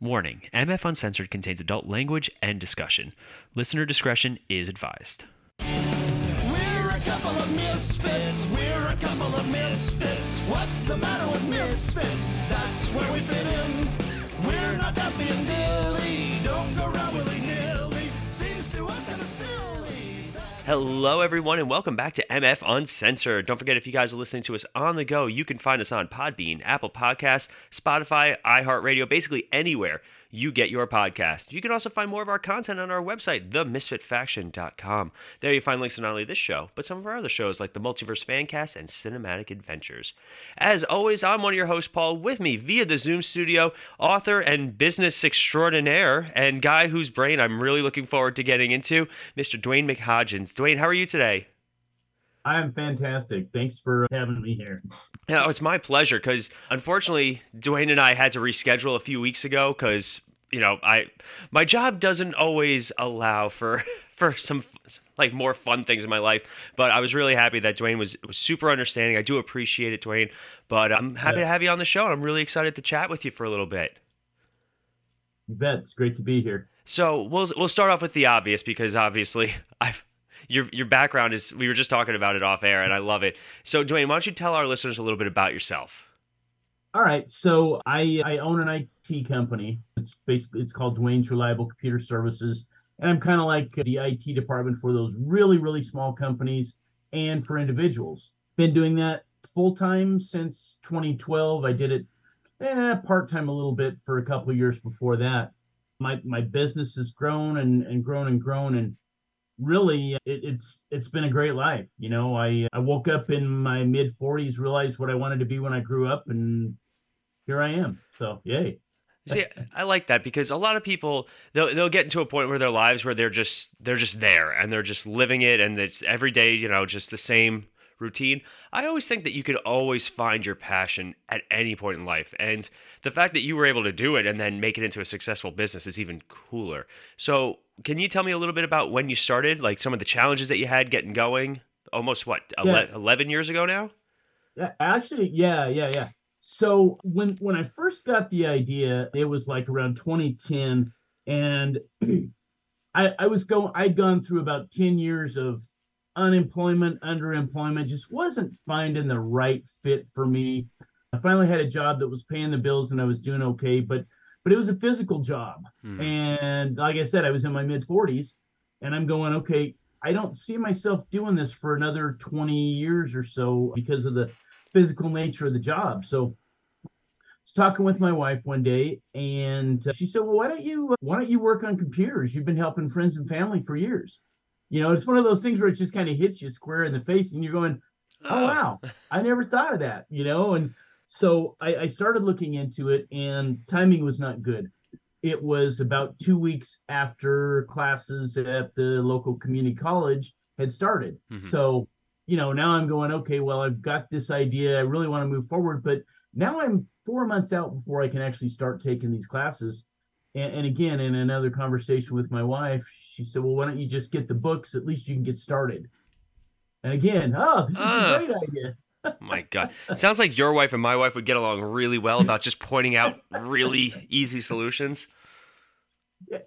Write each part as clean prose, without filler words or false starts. Warning, MF Uncensored contains adult language and discussion. Listener discretion is advised. We're a couple of misfits. We're a couple of misfits. What's the matter with misfits? That's where we fit in. We're not Duffy and Dilly. Don't go around willy-nilly. Seems to us kind of silly. Hello, everyone, and welcome back to MF Uncensored. Don't forget, if you guys are listening to us on the go, you can find us on Podbean, Apple Podcasts, Spotify, iHeartRadio, basically anywhere you get your podcast. You can also find more of our content on our website, themisfitfaction.com. There you find links to not only this show, but some of our other shows like the Multiverse Fancast and Cinematic Adventures. As always, I'm one of your hosts, Paul. With me via the Zoom studio, author and business extraordinaire, and guy whose brain I'm really looking forward to getting into, Mr. Duane McHodgkins. Duane, how are you today? I am fantastic. Thanks for having me here. Yeah, it's my pleasure, because unfortunately, Duane and I had to reschedule a few weeks ago because, you know, my job doesn't always allow for some like more fun things in my life. But I was really happy that Duane was super understanding. I do appreciate it, Duane. But I'm happy to have you on the show, and I'm really excited to chat with you for a little bit. You bet. It's great to be here. So we'll start off with the obvious, because obviously Your background is, we were just talking about it off air, and I love it. So, Duane, why don't you tell our listeners a little bit about yourself? All right. So I own an IT company. It's called Duane's Reliable Computer Services. And I'm kind of like the IT department for those really, really small companies and for individuals. Been doing that full-time since 2012. I did it part-time a little bit for a couple of years before that. My business has grown and grown and grown, and really, it's been a great life. You know, I woke up in my mid 40s, realized what I wanted to be when I grew up, and here I am. So, yay. See, I like that, because a lot of people, they'll get into a point where their lives where they're just there, and they're just living it, and it's every day, you know, just the same routine. I always think that you could always find your passion at any point in life, and the fact that you were able to do it and then make it into a successful business is even cooler. So, can you tell me a little bit about when you started, like some of the challenges that you had getting going? Almost 11 years ago now? Yeah, actually, yeah. So when I first got the idea, it was like around 2010, and I'd gone through about 10 years of unemployment, underemployment, just wasn't finding the right fit for me. I finally had a job that was paying the bills and I was doing okay, but it was a physical job. And like I said, I was in my mid 40s, and I'm going, okay, I don't see myself doing this for another 20 years or so because of the physical nature of the job. So I was talking with my wife one day, and she said, well, why don't you work on computers? You've been helping friends and family for years. You know, it's one of those things where it just kind of hits you square in the face, and you're going, oh, wow, I never thought of that, you know? And so I started looking into it, and timing was not good. It was about 2 weeks after classes at the local community college had started. Mm-hmm. So, you know, now I'm going, okay, well, I've got this idea. I really want to move forward, but now I'm 4 months out before I can actually start taking these classes. And again, in another conversation with my wife, she said, well, why don't you just get the books? At least you can get started. And again, this is a great idea. My God. It sounds like your wife and my wife would get along really well about just pointing out really easy solutions.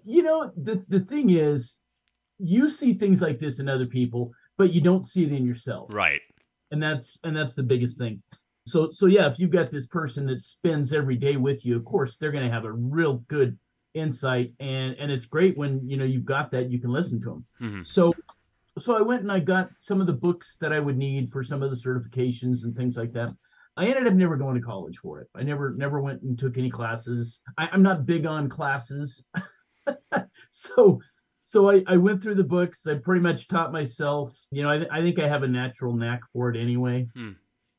You know, the thing is, you see things like this in other people, but you don't see it in yourself. Right. And that's the biggest thing. So yeah, if you've got this person that spends every day with you, of course, they're going to have a real good insight. And it's great when, you know, you've got that, you can listen to them. Mm-hmm. So I went and I got some of the books that I would need for some of the certifications and things like that. I ended up never going to college for it. I never went and took any classes. I'm not big on classes. So I went through the books. I pretty much taught myself. You know, I think I have a natural knack for it anyway. Hmm.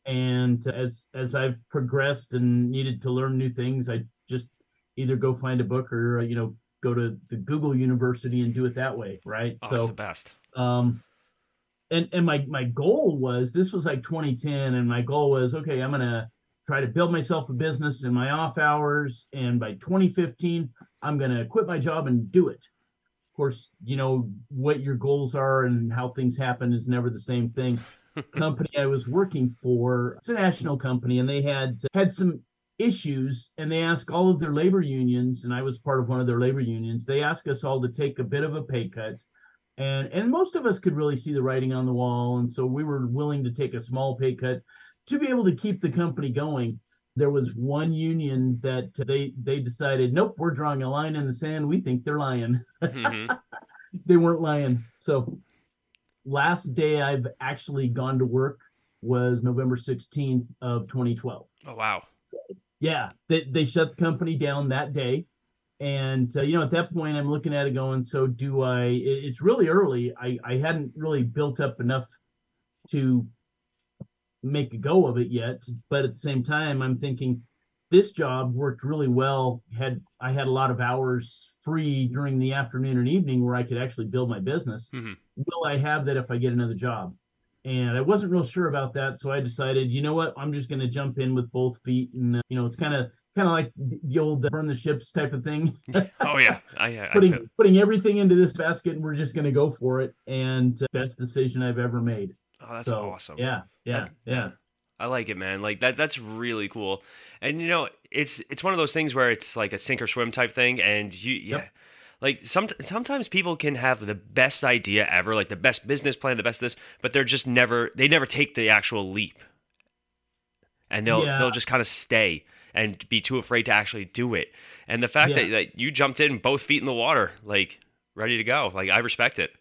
And as I've progressed and needed to learn new things, I just either go find a book or, you know, go to the Google University and do it that way. Right. Oh, so that's the best. And my goal was, this was like 2010, and my goal was, okay, I'm going to try to build myself a business in my off hours. And by 2015, I'm going to quit my job and do it. Of course, you know, what your goals are and how things happen is never the same thing. Company I was working for, it's a national company, and they had some issues, and they ask all of their labor unions, and I was part of one of their labor unions, they ask us all to take a bit of a pay cut. And most of us could really see the writing on the wall, and so we were willing to take a small pay cut to be able to keep the company going. There was one union that they decided, nope, we're drawing a line in the sand. We think they're lying. Mm-hmm. They weren't lying. So last day I've actually gone to work was November 16th of 2012. Oh, wow. So, yeah, they shut the company down that day. And, at that point I'm looking at it going, so do I, it's really early. I hadn't really built up enough to make a go of it yet. But at the same time, I'm thinking this job worked really well. I had a lot of hours free during the afternoon and evening where I could actually build my business. Mm-hmm. Will I have that if I get another job? And I wasn't real sure about that. So I decided, you know what, I'm just going to jump in with both feet. And, it's kind of like the old burn the ships type of thing. Oh, yeah. Putting everything into this basket, and we're just going to go for it. And best decision I've ever made. Oh, that's awesome. Yeah. I like it, man. Like that's really cool. And, it's one of those things where it's like a sink or swim type thing. And Yep. Like sometimes people can have the best idea ever, like the best business plan, the best this, but they're just they never take the actual leap. And they'll just kind of stay and be too afraid to actually do it. And the fact that you jumped in both feet in the water, like ready to go. Like I respect it.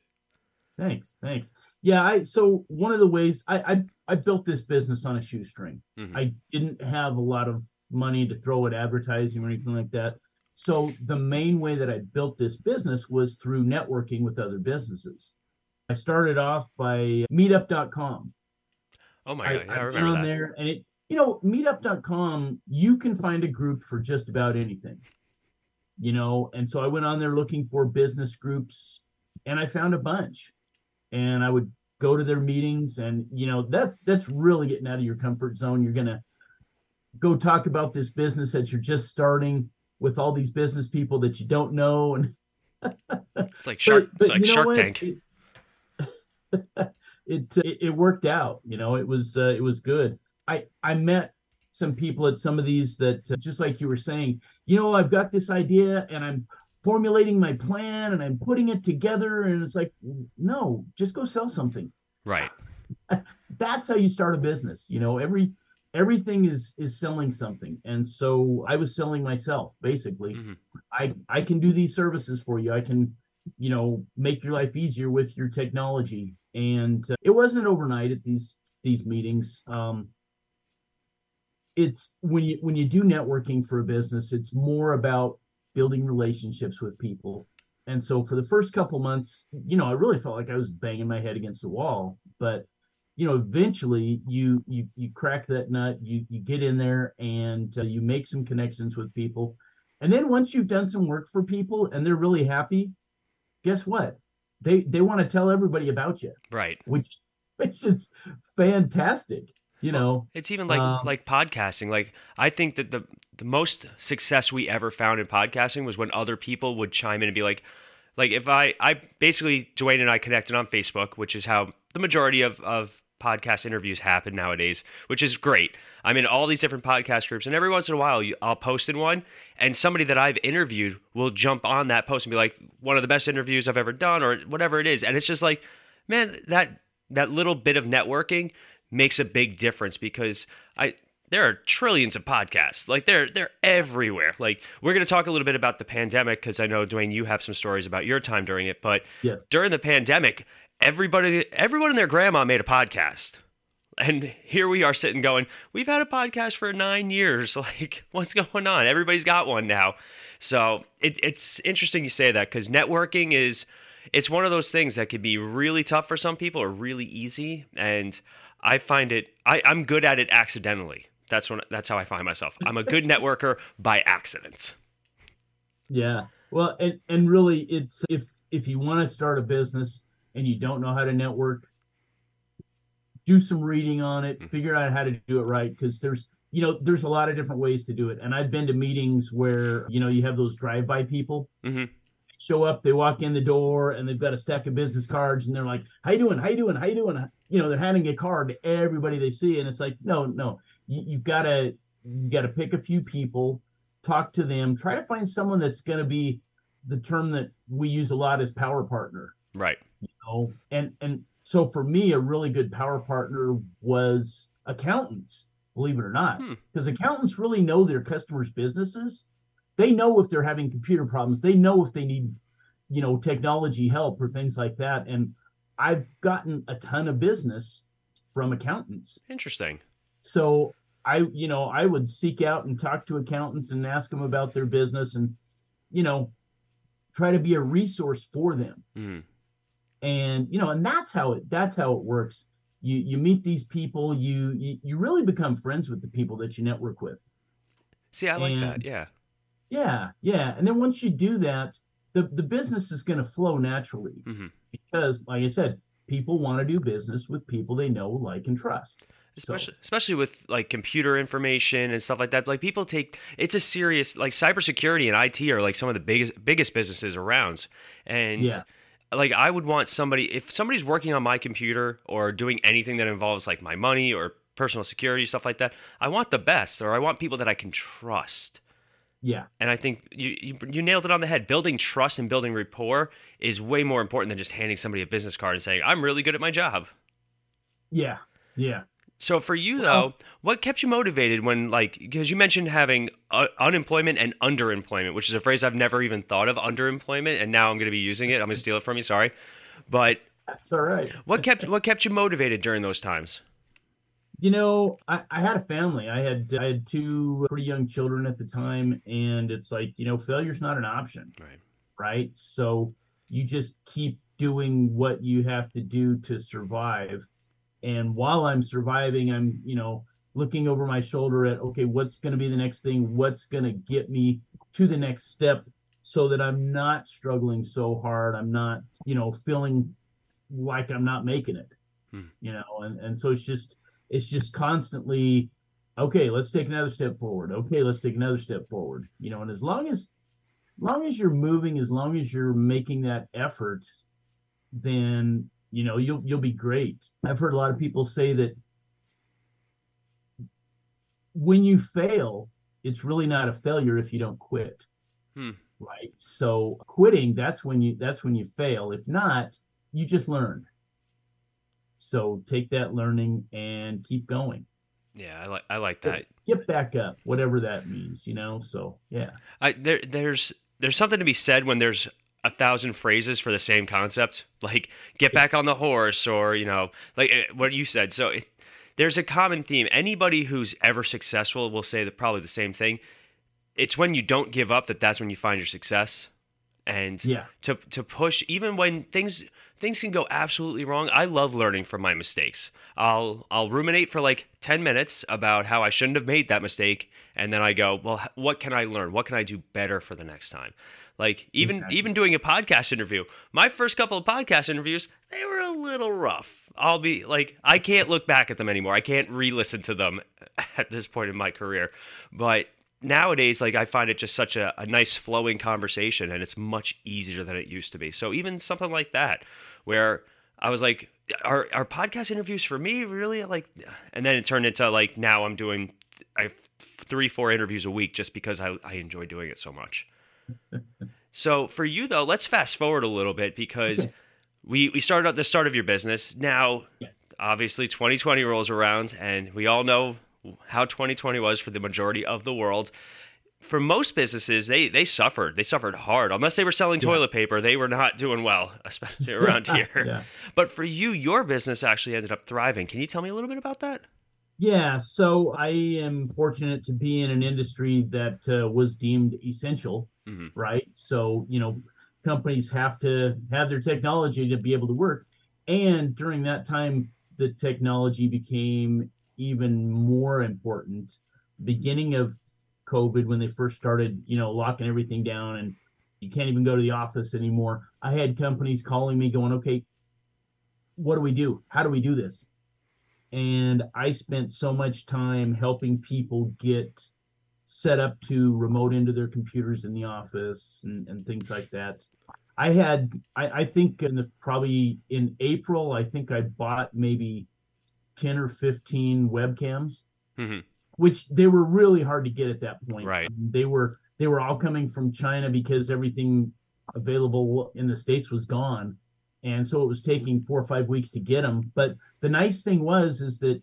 Thanks. Yeah. So one of the ways I built this business on a shoestring. Mm-hmm. I didn't have a lot of money to throw at advertising or anything like that. So the main way that I built this business was through networking with other businesses. I started off by meetup.com. Oh my God. I remember that. There and it, meetup.com, you can find a group for just about anything, and so I went on there looking for business groups, and I found a bunch, and I would go to their meetings, and, that's really getting out of your comfort zone. You're going to go talk about this business that you're just starting with all these business people that you don't know. And it's like Shark, Shark Tank. It worked out, it was good. I met some people at some of these that just like you were saying, I've got this idea and I'm formulating my plan and I'm putting it together. And it's like, no, just go sell something. Right. That's how you start a business. Everything is selling something. And so I was selling myself, basically. Mm-hmm. I can do these services for you. I can, make your life easier with your technology. And it wasn't overnight at these meetings. It's when you do networking for a business, it's more about building relationships with people. And so for the first couple months, I really felt like I was banging my head against the wall, but eventually you crack that nut, you get in there and you make some connections with people. And then once you've done some work for people and they're really happy, guess what? They want to tell everybody about you. Right. Which is fantastic. Well, it's even like podcasting. Like I think that the most success we ever found in podcasting was when other people would chime in and be like if I basically Duane and I connected on Facebook, which is how the majority of podcast interviews happen nowadays, which is great. I'm in all these different podcast groups, and every once in a while I'll post in one, and somebody that I've interviewed will jump on that post and be like, one of the best interviews I've ever done, or whatever it is. And it's just like, man, that little bit of networking makes a big difference, because there are trillions of podcasts. Like they're everywhere. Like we're going to talk a little bit about the pandemic, because I know, Duane, you have some stories about your time during it. But yes, during the pandemic, everyone and their grandma made a podcast. And here we are sitting going, we've had a podcast for 9 years. Like, what's going on? Everybody's got one now. So it's interesting you say that, because networking it's one of those things that could be really tough for some people or really easy. And I find it, I'm good at it accidentally. That's how I find myself. I'm a good networker by accident. Yeah. Well, and really it's, if you want to start a business and you don't know how to network, do some reading on it, figure out how to do it right. Cause there's a lot of different ways to do it. And I've been to meetings where, you have those drive-by people. Mm-hmm. Show up, they walk in the door, and they've got a stack of business cards, and they're like, how you doing? They're handing a card to everybody they see, and it's like, no, you've got to You got to pick a few people, talk to them, try to find someone that's going to be, the term that we use a lot is power partner. Right. You know, and so for me, a really good power partner was accountants, believe it or not, because accountants really know their customers' businesses. They know if they're having computer problems. They know if they need, you know, technology help or things like that. And I've gotten a ton of business from accountants. Interesting. So I would seek out and talk to accountants and ask them about their business and, you know, try to be a resource for them. Mm. And, you know, and that's how it works. You meet these people, you really become friends with the people that you network with. See, I like that. Yeah. Yeah. Yeah. And then once you do that, the business is going to flow naturally because, like I said, people want to do business with people they know, like, and trust. Especially with like computer information and stuff like that. Like people take, it's a serious, like cybersecurity and IT are like some of the biggest businesses around. And like I would want somebody, if somebody's working on my computer or doing anything that involves like my money or personal security, stuff like that, I want the best, or I want people that I can trust. Yeah. And I think you nailed it on the head. Building trust and building rapport is way more important than just handing somebody a business card and saying, I'm really good at my job. Yeah. Yeah. So for you, though, what kept you motivated when, like, because you mentioned having unemployment and underemployment, which is a phrase I've never even thought of, underemployment, and now I'm going to be using it. I'm going to steal it from you. Sorry. But that's all right. What kept you motivated during those times? You know, I had a family. I had two pretty young children at the time, and it's like, you know, failure's not an option, right? So you just keep doing what you have to do to survive. And while I'm surviving, I'm, you know, looking over my shoulder at, okay, what's going to be the next thing? What's going to get me to the next step so that I'm not struggling so hard? I'm not, you know, feeling like I'm not making it, you know? And so it's just constantly, okay, let's take another step forward. Okay, let's take another step forward, you know, and as long as you're moving, as long as you're making that effort, then, you know, you'll be great. I've heard a lot of people say that when you fail, it's really not a failure if you don't quit, right? So quitting, that's when you fail. If not, you just learn. So take that learning and keep going. Yeah, I like that. Get back up, whatever that means, you know. So yeah, there's something to be said when there's 1,000 phrases for the same concept, like get back on the horse, or, you know, like what you said. So there's a common theme. Anybody who's ever successful will say that probably the same thing. It's when you don't give up that's when you find your success. And to push, even when things can go absolutely wrong. I love learning from my mistakes. I'll ruminate for like 10 minutes about how I shouldn't have made that mistake. And then I go, well, what can I learn? What can I do better for the next time? Like even doing a podcast interview, my first couple of podcast interviews, they were a little rough. I'll be like, I can't look back at them anymore. I can't re-listen to them at this point in my career. But nowadays, like I find it just such a nice flowing conversation, and it's much easier than it used to be. So even something like that, where I was like, are podcast interviews for me really like, and then it turned into like, now I'm doing 3-4 interviews a week just because I enjoy doing it so much. So for you, though, let's fast forward a little bit, because we started at the start of your business. Now, obviously, 2020 rolls around, and we all know how 2020 was for the majority of the world. For most businesses, they suffered. They suffered hard. Unless they were selling toilet paper, they were not doing well, especially around here. Yeah. But for you, your business actually ended up thriving. Can you tell me a little bit about that? Yeah, so I am fortunate to be in an industry that was deemed essential, right? So, you know, companies have to have their technology to be able to work. And during that time, the technology became even more important. Beginning of COVID, when they first started, you know, locking everything down and you can't even go to the office anymore, I had companies calling me going, okay, what do we do? How do we do this? And I spent so much time helping people get set up to remote into their computers in the office and things like that. I think in April, I bought maybe 10 or 15 webcams which they were really hard to get at that point. Right. They were all coming from China because everything available in the States was gone. And so it was taking 4 or 5 weeks to get them. But the nice thing was, is that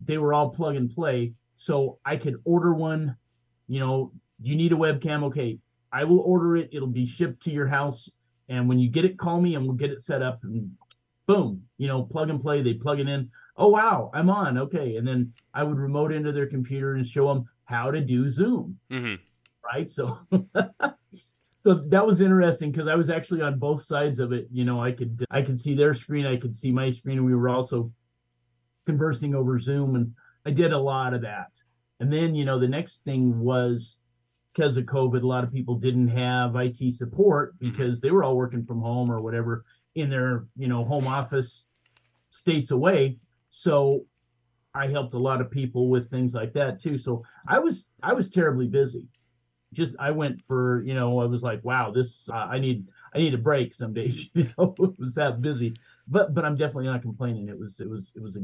they were all plug and play. So I could order one, you know, you need a webcam. Okay, I will order it. It'll be shipped to your house. And when you get it, call me and we'll get it set up, and boom, you know, plug and play. They plug it in. Oh, wow, I'm on. Okay. And then I would remote into their computer and show them how to do Zoom. Mm-hmm. Right. So that was interesting because I was actually on both sides of it. You know, I could see their screen. I could see my screen. And we were also conversing over Zoom. And I did a lot of that. And then, you know, the next thing was, because of COVID, a lot of people didn't have IT support because they were all working from home or whatever in their, you know, home office states away. So I helped a lot of people with things like that too. So I was terribly busy. Just, I went for, you know, I was like, wow, this, I need a break some days, you know, it was that busy, but I'm definitely not complaining. It was a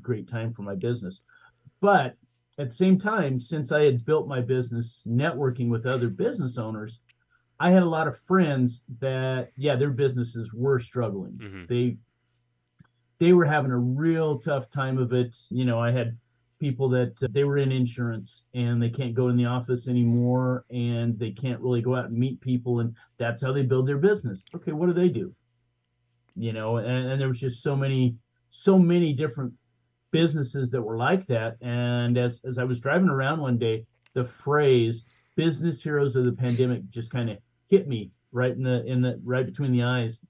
great time for my business. But at the same time, since I had built my business networking with other business owners, I had a lot of friends that, yeah, their businesses were struggling. Mm-hmm. They were having a real tough time of it. You know, I had people that they were in insurance and they can't go in the office anymore and they can't really go out and meet people. And that's how they build their business. Okay, what do they do? You know, and there was just so many different businesses that were like that. And as I was driving around one day, the phrase business heroes of the pandemic just kind of hit me right in the right between the eyes.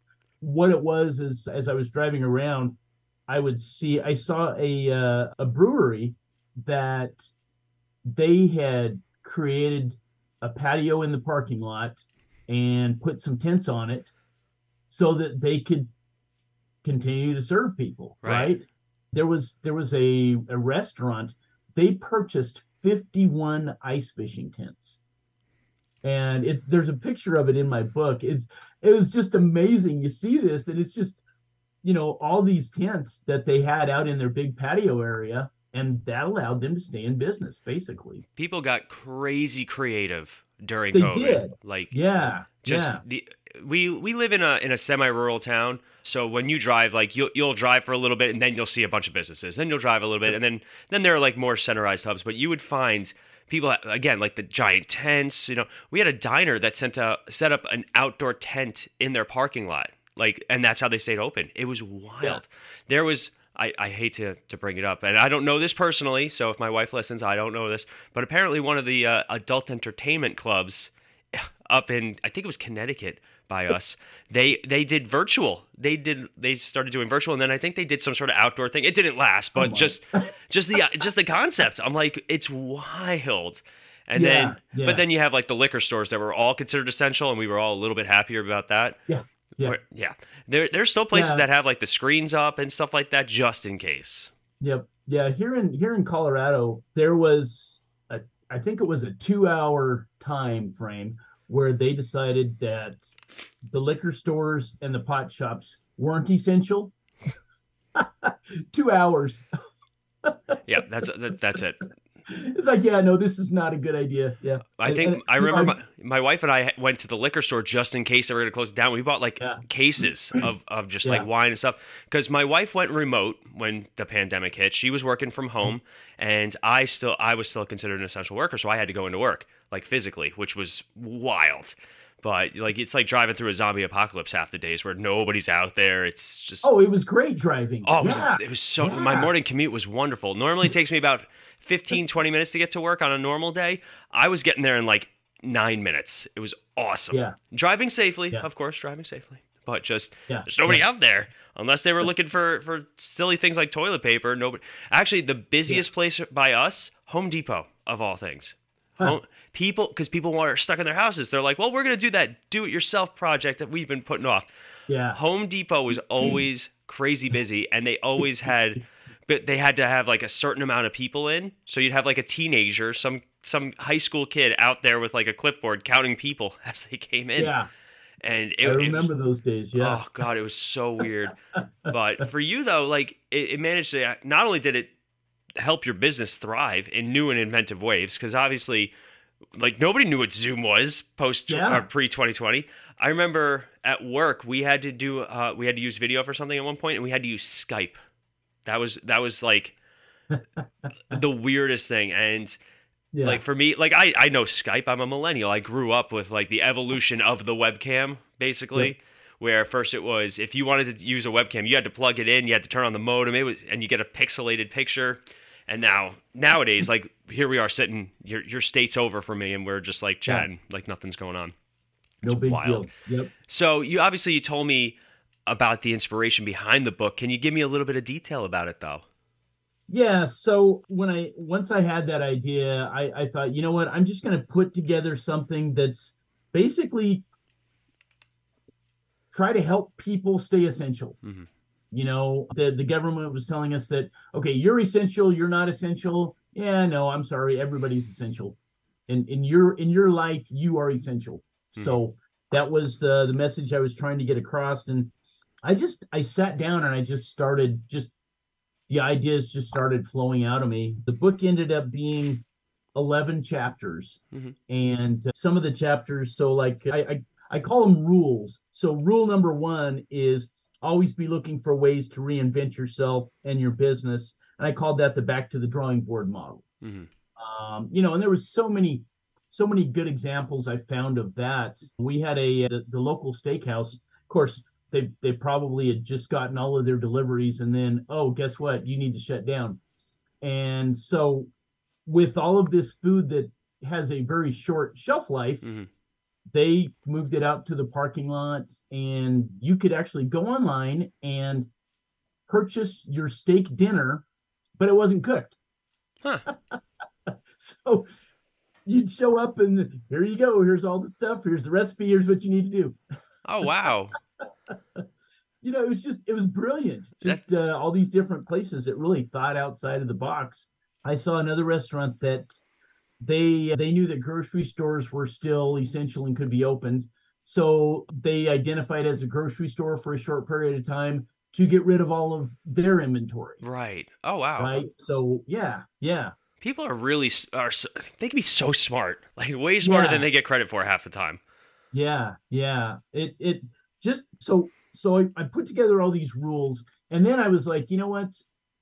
What it was is, as I was driving around, I saw a brewery that they had created a patio in the parking lot and put some tents on it so that they could continue to serve people. Right? There was a restaurant. They purchased 51 ice fishing tents, and there's a picture of it in my book. It was just amazing. You see this, and it's just, you know, all these tents that they had out in their big patio area, and that allowed them to stay in business. Basically, people got crazy creative during COVID. They did, like, yeah, just yeah. We live in a semi-rural town. So when you drive, like you'll drive for a little bit and then you'll see a bunch of businesses. Then you'll drive a little bit and then there are like more centralized hubs. But you would find people, again, like the giant tents. You know, we had a diner that set up an outdoor tent in their parking lot. Like, and that's how they stayed open. It was wild. Yeah. There was, I hate to bring it up, and I don't know this personally, so if my wife listens, I don't know this. But apparently one of the adult entertainment clubs up in, I think it was Connecticut, by us, they did virtual. They started doing virtual, and then I think they did some sort of outdoor thing. It didn't last, but just the concept. I'm like, it's wild. And but then you have like the liquor stores that were all considered essential, and we were all a little bit happier about that. Yeah. There's still places that have like the screens up and stuff like that, just in case. Yep. Yeah. Here in Colorado, there was I think it was a 2-hour time frame where they decided that the liquor stores and the pot shops weren't essential. 2 hours. Yeah, that's it. It's like, yeah, no, this is not a good idea. Yeah, I remember my wife and I went to the liquor store just in case they were going to close it down. We bought like cases of just like wine and stuff, because my wife went remote when the pandemic hit. She was working from home, and I was still considered an essential worker, so I had to go into work, like physically, which was wild. But like, it's like driving through a zombie apocalypse half the days where nobody's out there. It's just, oh, it was great driving. Oh, it was so my morning commute was wonderful. Normally it takes me about 15, 20 minutes to get to work on a normal day. I was getting there in like 9 minutes. It was awesome. Yeah. Driving safely, of course, but just there's nobody out there unless they were looking for silly things like toilet paper. Nobody. Actually, the busiest place by us, Home Depot, of all things. People are stuck in their houses. They're like, well, we're going to do that do-it-yourself project that we've been putting off. Yeah. Home Depot was always crazy busy, and they always had, but they had to have like a certain amount of people in. So you'd have like a teenager, some high school kid out there with like a clipboard counting people as they came in. Yeah. And I remember those days. Yeah. Oh God, it was so weird. But for you though, like it managed to, not only did it help your business thrive in new and inventive ways. Because obviously, like, nobody knew what Zoom was post or pre-2020. I remember at work we had to do we had to use video for something at one point, and we had to use Skype. That was like the weirdest thing. And like for me, like I know Skype. I'm a millennial. I grew up with like the evolution of the webcam, basically. Yep. Where first it was, if you wanted to use a webcam, you had to plug it in, you had to turn on the modem, and you get a pixelated picture. And nowadays, like, here we are sitting, your state's over for me, and we're just like chatting, like nothing's going on. It's no big wild deal. Yep. So you told me about the inspiration behind the book. Can you give me a little bit of detail about it, though? Yeah. So once I had that idea, I thought, you know what, I'm just going to put together something that's basically try to help people stay essential. Mm-hmm. You know, the government was telling us that, okay, you're essential, you're not essential. Yeah, no, I'm sorry, everybody's essential. And in your life, you are essential. Mm-hmm. So that was the message I was trying to get across. And I sat down and I just started, the ideas just started flowing out of me. The book ended up being 11 chapters. Mm-hmm. And some of the chapters, so like I call them rules. So rule number 1 is always be looking for ways to reinvent yourself and your business. And I called that the back to the drawing board model. Mm-hmm. And there was so many good examples I found of that. We had the local steakhouse. Of course, they probably had just gotten all of their deliveries, and then, oh, guess what? You need to shut down. And so with all of this food that has a very short shelf life, mm-hmm. they moved it out to the parking lot, and you could actually go online and purchase your steak dinner, but it wasn't cooked. Huh. So you'd show up and here you go. Here's all the stuff. Here's the recipe. Here's what you need to do. Oh, wow. It was brilliant. Just all these different places that really thought outside of the box. I saw another restaurant that they knew that grocery stores were still essential and could be opened. So they identified as a grocery store for a short period of time to get rid of all of their inventory. Right. Oh, wow. Right. So, yeah. People they can be so smart, like way smarter than they get credit for half the time. Yeah. It just, so I put together all these rules, and then I was like, you know what?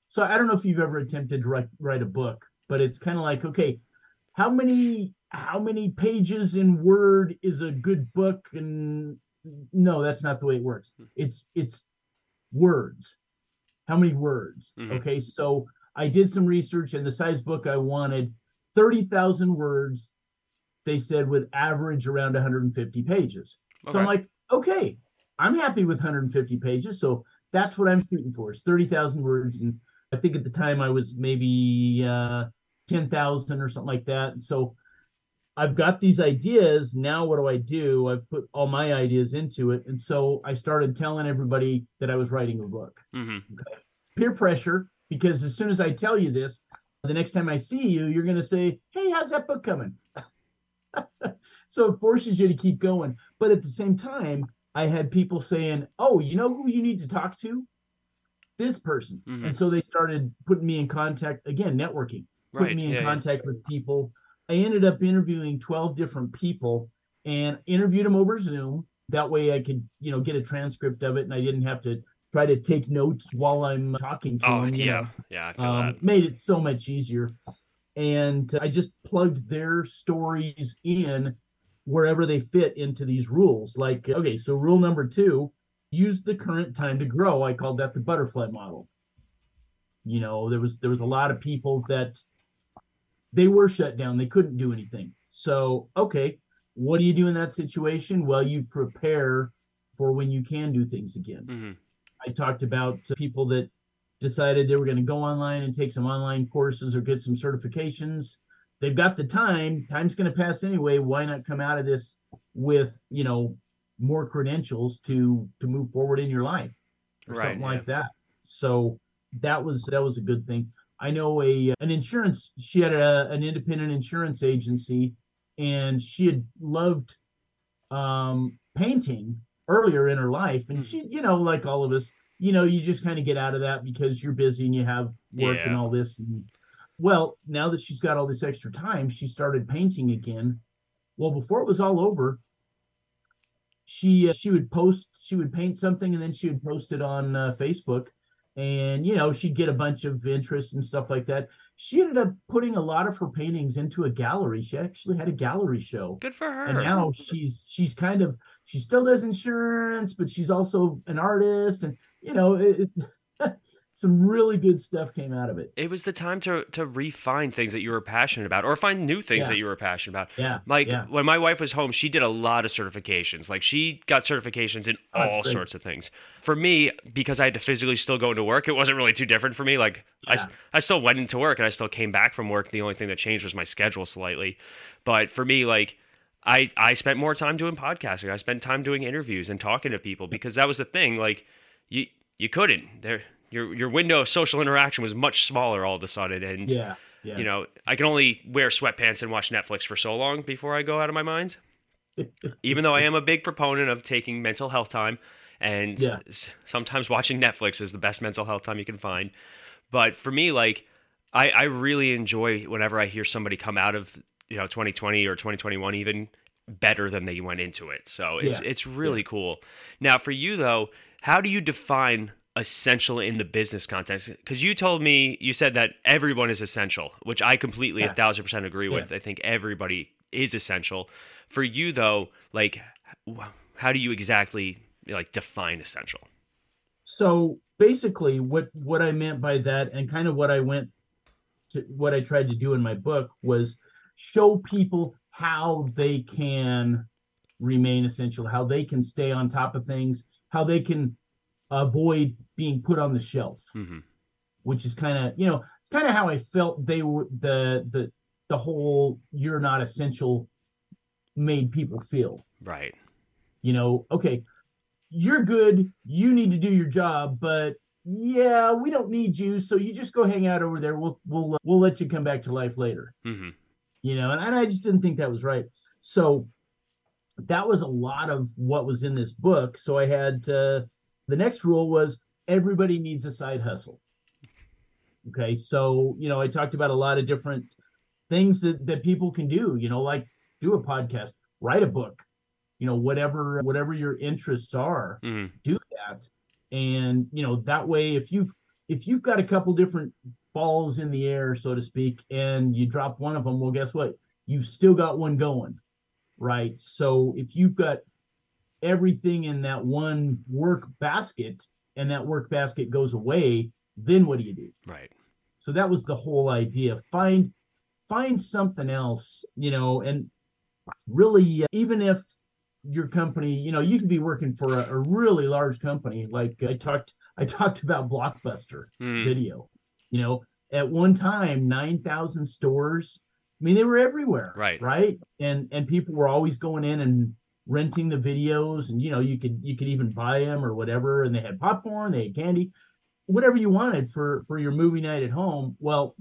So I don't know if you've ever attempted to write a book, but it's kind of like, okay, how many pages in Word is a good book? And no, that's not the way it works. It's words. How many words? Mm-hmm. Okay, so I did some research, and the size book I wanted, 30,000 words, they said would average around 150 pages. Okay. So I'm like, okay, I'm happy with 150 pages. So that's what I'm shooting for, is 30,000 words. And I think at the time I was maybe 10,000 or something like that. And so I've got these ideas. Now what do? I've put all my ideas into it. And so I started telling everybody that I was writing a book. Mm-hmm. Okay. Peer pressure, because as soon as I tell you this, the next time I see you, you're going to say, hey, how's that book coming? So it forces you to keep going. But at the same time, I had people saying, oh, you know who you need to talk to? This person. Mm-hmm. And so they started putting me in contact, again, networking. Put me in contact with people. I ended up interviewing 12 different people and interviewed them over Zoom. That way I could, get a transcript of it, and I didn't have to try to take notes while I'm talking to them. Yeah, I feel that. Made it so much easier. And I just plugged their stories in wherever they fit into these rules. Like, okay, so rule number 2, use the current time to grow. I called that the butterfly model. There was a lot of people that they were shut down. They couldn't do anything. So, okay, what do you do in that situation? Well, you prepare for when you can do things again. Mm-hmm. I talked about people that decided they were going to go online and take some online courses or get some certifications. They've got the time. Time's going to pass anyway. Why not come out of this with, more credentials to move forward in your life or something like that. So that was a good thing. I know an insurance, she had an independent insurance agency, and she had loved painting earlier in her life. And she, like all of us, you know, you just kind of get out of that because you're busy and you have work and all this. And, well, now that she's got all this extra time, she started painting again. Well, before it was all over, she would paint something and then she would post it on Facebook, and, you know, she'd get a bunch of interest and stuff like that. She ended up putting a lot of her paintings into a gallery. She actually had a gallery show. Good for her. And now she's kind of, she still does insurance, but she's also an artist, and, you know, some really good stuff came out of it. It was the time to refine things that you were passionate about, or find new things that you were passionate about. Yeah. Like when my wife was home, she did a lot of certifications. Like she got certifications in all sorts of things. For me, because I had to physically still go into work, it wasn't really too different for me. Like I still went into work and I still came back from work. The only thing that changed was my schedule slightly. But for me, like I spent more time doing podcasting. I spent time doing interviews and talking to people, because that was the thing. Like you couldn't there. Your window of social interaction was much smaller all of a sudden. And, you know, I can only wear sweatpants and watch Netflix for so long before I go out of my mind, even though I am a big proponent of taking mental health time. And sometimes watching Netflix is the best mental health time you can find. But for me, like, I really enjoy whenever I hear somebody come out of, you know, 2020 or 2021 even better than they went into it. So it's really cool. Now, for you, though, how do you define essential in the business context? Because you told me, you said that everyone is essential, which I completely 1,000% agree with. I think everybody is essential. For you, though, like, how do you exactly like define essential? So basically, what I meant by that, and kind of what I tried to do in my book, was show people how they can remain essential, how they can stay on top of things, how they can avoid being put on the shelf, which is kind of, you know, it's kind of how I felt they were, the whole "you're not essential" made people feel. Right. You know, okay, you're good, you need to do your job, but we don't need you, so you just go hang out over there. We'll let you come back to life later. You know, and I just didn't think that was right. So that was a lot of what was in this book. So I had the next rule was everybody needs a side hustle. Okay. So, you know, I talked about a lot of different things that people can do, you know, like do a podcast, write a book, you know, whatever your interests are, do that. And, you know, that way, if you've got a couple different balls in the air, so to speak, and you drop one of them, well, guess what? You've still got one going, right? So if you've got everything in that one work basket and that work basket goes away, then what do you do? Right. So that was the whole idea. Find something else, you know, and really, even if your company, you know, you could be working for a really large company. Like I talked about Blockbuster Video, you know, at one time, 9,000 stores. I mean, they were everywhere. Right. Right. And people were always going in and renting the videos, and, you know, you could even buy them or whatever. And they had popcorn, they had candy, whatever you wanted for your movie night at home. Well,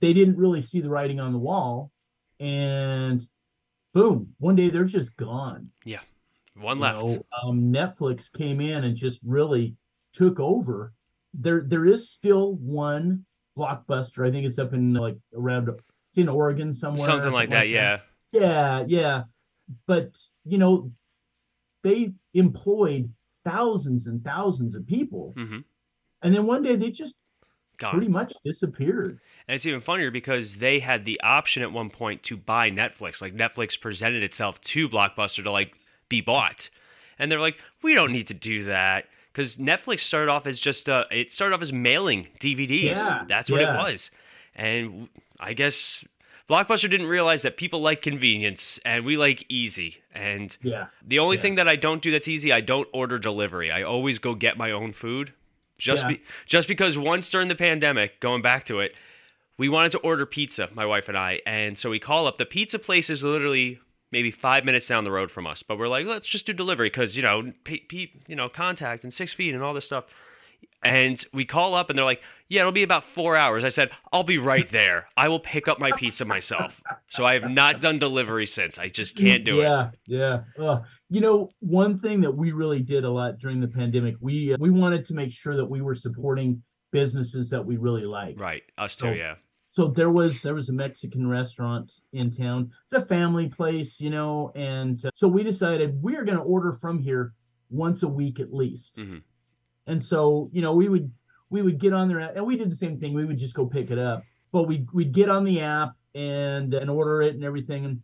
they didn't really see the writing on the wall, and boom, one day they're just gone. Yeah. One left. You know, Netflix came in and just really took over. There is still one Blockbuster. I think it's up in like around, it's in Oregon somewhere. Something like that. Yeah. But, you know, they employed thousands and thousands of people. And then one day they just pretty much disappeared. And it's even funnier because they had the option at one point to buy Netflix. Like Netflix presented itself to Blockbuster to like be bought. And they're like, we don't need to do that. Because Netflix started off as just mailing DVDs. Yeah. That's what it was. And I guess Blockbuster didn't realize that people like convenience and we like easy. And the only thing that I don't do that's easy, I don't order delivery. I always go get my own food. Just because once during the pandemic, going back to it, we wanted to order pizza, my wife and I. And so we call up. The pizza place is literally maybe 5 minutes down the road from us. But we're like, let's just do delivery because, you know, contact and 6 feet and all this stuff. And we call up and they're like, yeah, it'll be about 4 hours. I said, I'll be right there. I will pick up my pizza myself. So I have not done delivery since. I just can't do it. Yeah. You know, one thing that we really did a lot during the pandemic, we wanted to make sure that we were supporting businesses that we really liked. Right. Us too, yeah. So there was a Mexican restaurant in town. It's a family place, you know, and so we decided we're going to order from here once a week at least. Mm-hmm. And so, you know, we would get on their app, and we did the same thing. We would just go pick it up, but we'd get on the app and order it and everything.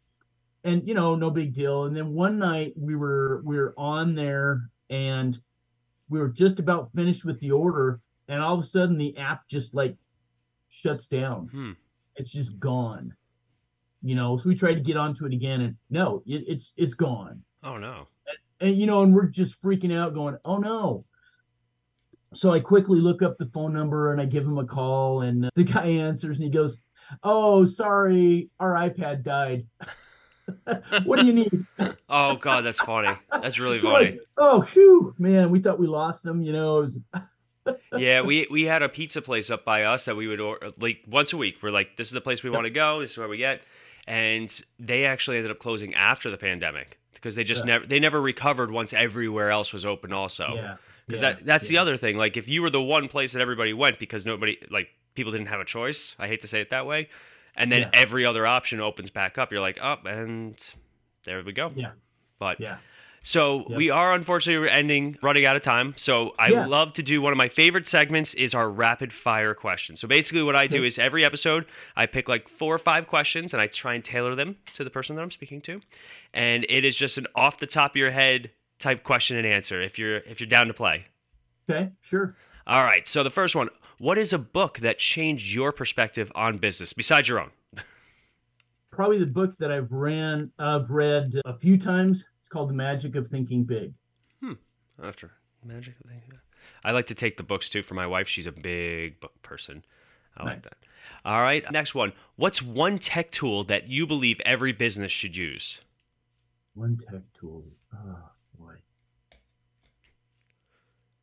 And you know, no big deal. And then one night we were on there and we were just about finished with the order, and all of a sudden the app just like shuts down. It's just gone, you know. So we tried to get onto it again, and no, it's gone. Oh no! And you know, and we're just freaking out, going, oh no. So I quickly look up the phone number and I give him a call, and the guy answers and he goes, "Oh, sorry, our iPad died." What do you need? Oh God, that's funny. That's really funny. Like, oh, phew, man, we thought we lost them. You know, yeah, we had a pizza place up by us that we would order like once a week. We're like, this is the place we want to go. This is where we get. And they actually ended up closing after the pandemic because they just never recovered once everywhere else was open. Also, because that's the other thing. Like, if you were the one place that everybody went because people didn't have a choice. I hate to say it that way. And then every other option opens back up. You're like, oh, and there we go. Yeah. But we are unfortunately running out of time. So I love to do one of my favorite segments is our rapid fire questions. So basically what I do is every episode I pick like 4 or 5 questions and I try and tailor them to the person that I'm speaking to. And it is just an off the top of your head type question and answer if you're down to play. Okay, sure. All right. So the first one. What is a book that changed your perspective on business besides your own? Probably the book that I've read a few times. It's called The Magic of Thinking Big. After Magic of Thinking Big. I like to take the books too for my wife. She's a big book person. I like that. All right. Next one. What's one tech tool that you believe every business should use? One tech tool. Oh boy.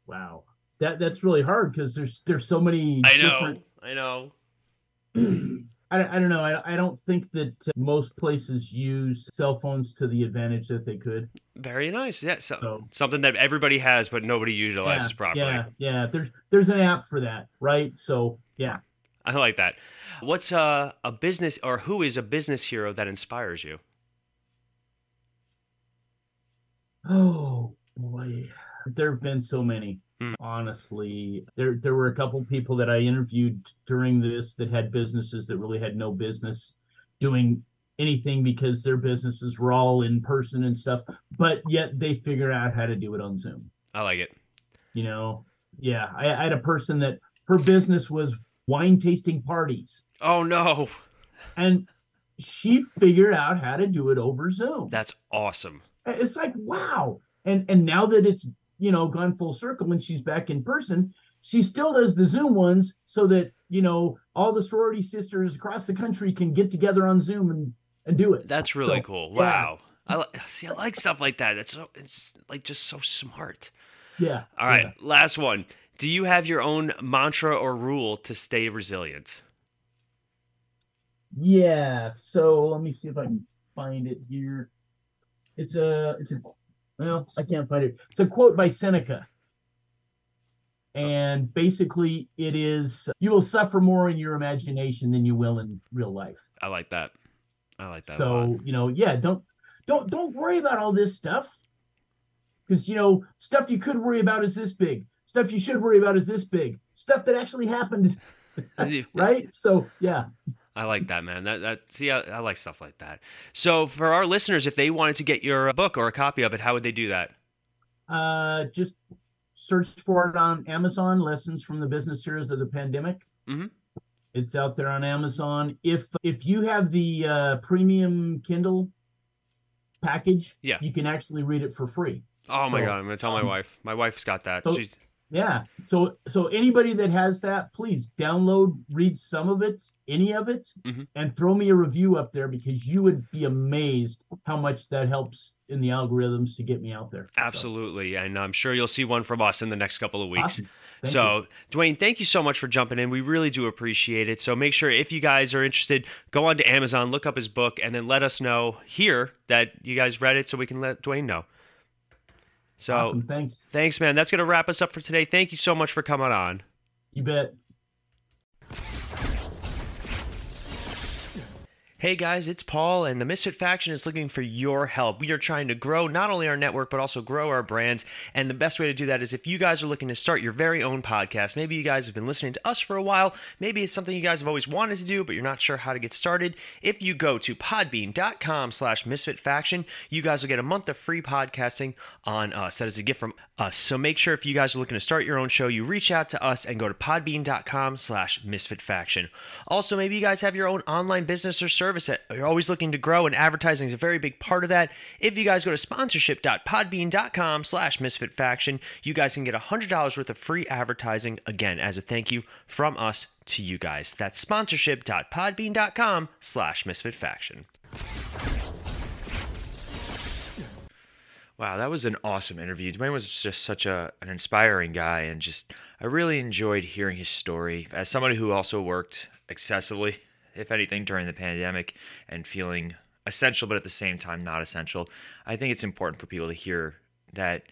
Wow. That's really hard because there's so many. I know. I don't know. I don't think that most places use cell phones to the advantage that they could. Very nice. Yeah. So something that everybody has, but nobody utilizes properly. Yeah. There's an app for that, right? So yeah. I like that. What's a business or who is a business hero that inspires you? Oh boy, there have been so many. Honestly, there were a couple people that I interviewed during this that had businesses that really had no business doing anything because their businesses were all in person and stuff, but yet they figure out how to do it on Zoom. I like it. You know, yeah, I had a person that her business was wine tasting parties. Oh no. And she figured out how to do it over Zoom. That's awesome. It's like, wow. And now that it's, you know, gone full circle when she's back in person, she still does the Zoom ones so that, you know, all the sorority sisters across the country can get together on Zoom and do it. That's really cool. Wow. Yeah. I like stuff like that. It's like just so smart. Yeah. All right. Yeah. Last one. Do you have your own mantra or rule to stay resilient? Yeah. So let me see if I can find it here. Well, I can't find it. It's a quote by Seneca. And basically it is, you will suffer more in your imagination than you will in real life. I like that. So, a lot. You know, yeah, don't worry about all this stuff. Because, you know, stuff you could worry about is this big. Stuff you should worry about is this big. Stuff that actually happened. Right? So, yeah. I like that, man. I like stuff like that. So for our listeners, if they wanted to get your book or a copy of it, how would they do that? Just search for it on Amazon, Lessons from the Business Heroes of the Pandemic. Mm-hmm. It's out there on Amazon. If you have the premium Kindle package, you can actually read it for free. Oh, my God. I'm going to tell my wife. My wife's got that. So, she's... Yeah. So anybody that has that, please download, read some of it, any of it, and throw me a review up there because you would be amazed how much that helps in the algorithms to get me out there. Absolutely. So. And I'm sure you'll see one from us in the next couple of weeks. Awesome. So, Duane, thank you so much for jumping in. We really do appreciate it. So make sure if you guys are interested, go on to Amazon, look up his book, and then let us know here that you guys read it so we can let Duane know. So awesome. Thanks, man. That's going to wrap us up for today. Thank you so much for coming on. You bet. Hey guys, it's Paul, and the Misfit Faction is looking for your help. We are trying to grow not only our network, but also grow our brands. And the best way to do that is if you guys are looking to start your very own podcast. Maybe you guys have been listening to us for a while. Maybe it's something you guys have always wanted to do, but you're not sure how to get started. If you go to podbean.com/misfitfaction, you guys will get a month of free podcasting on us. That is a gift from us. So make sure if you guys are looking to start your own show, you reach out to us and go to podbean.com/misfitfaction. Also, maybe you guys have your own online business or service that you're always looking to grow, and advertising is a very big part of that. If you guys go to sponsorship.podbean.com/misfitfaction, you guys can get $100 worth of free advertising, again, as a thank you from us to you guys. That's sponsorship.podbean.com/misfitfaction. Wow, that was an awesome interview. Duane was just such an inspiring guy, and just I really enjoyed hearing his story. As somebody who also worked excessively, if anything, during the pandemic, and feeling essential, but at the same time, not essential. I think it's important for people to hear that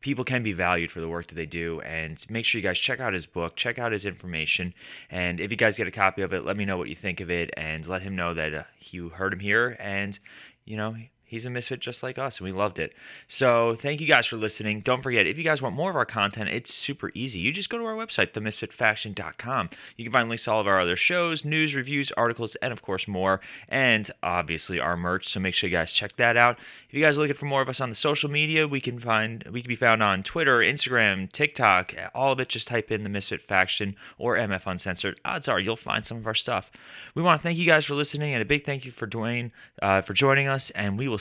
people can be valued for the work that they do, and make sure you guys check out his book, check out his information, and if you guys get a copy of it, let me know what you think of it, and let him know that you heard him here, and, you know, he's a misfit just like us, and we loved it. So thank you guys for listening. Don't forget, if you guys want more of our content, it's super easy. You just go to our website, themisfitfaction.com. You can find links to all of our other shows, news, reviews, articles, and of course more, and obviously our merch, so make sure you guys check that out. If you guys are looking for more of us on the social media, we can be found on Twitter, Instagram, TikTok, all of it. Just type in The Misfit Faction or MF Uncensored. Odds are you'll find some of our stuff. We want to thank you guys for listening, and a big thank you for Duane for joining us, and we will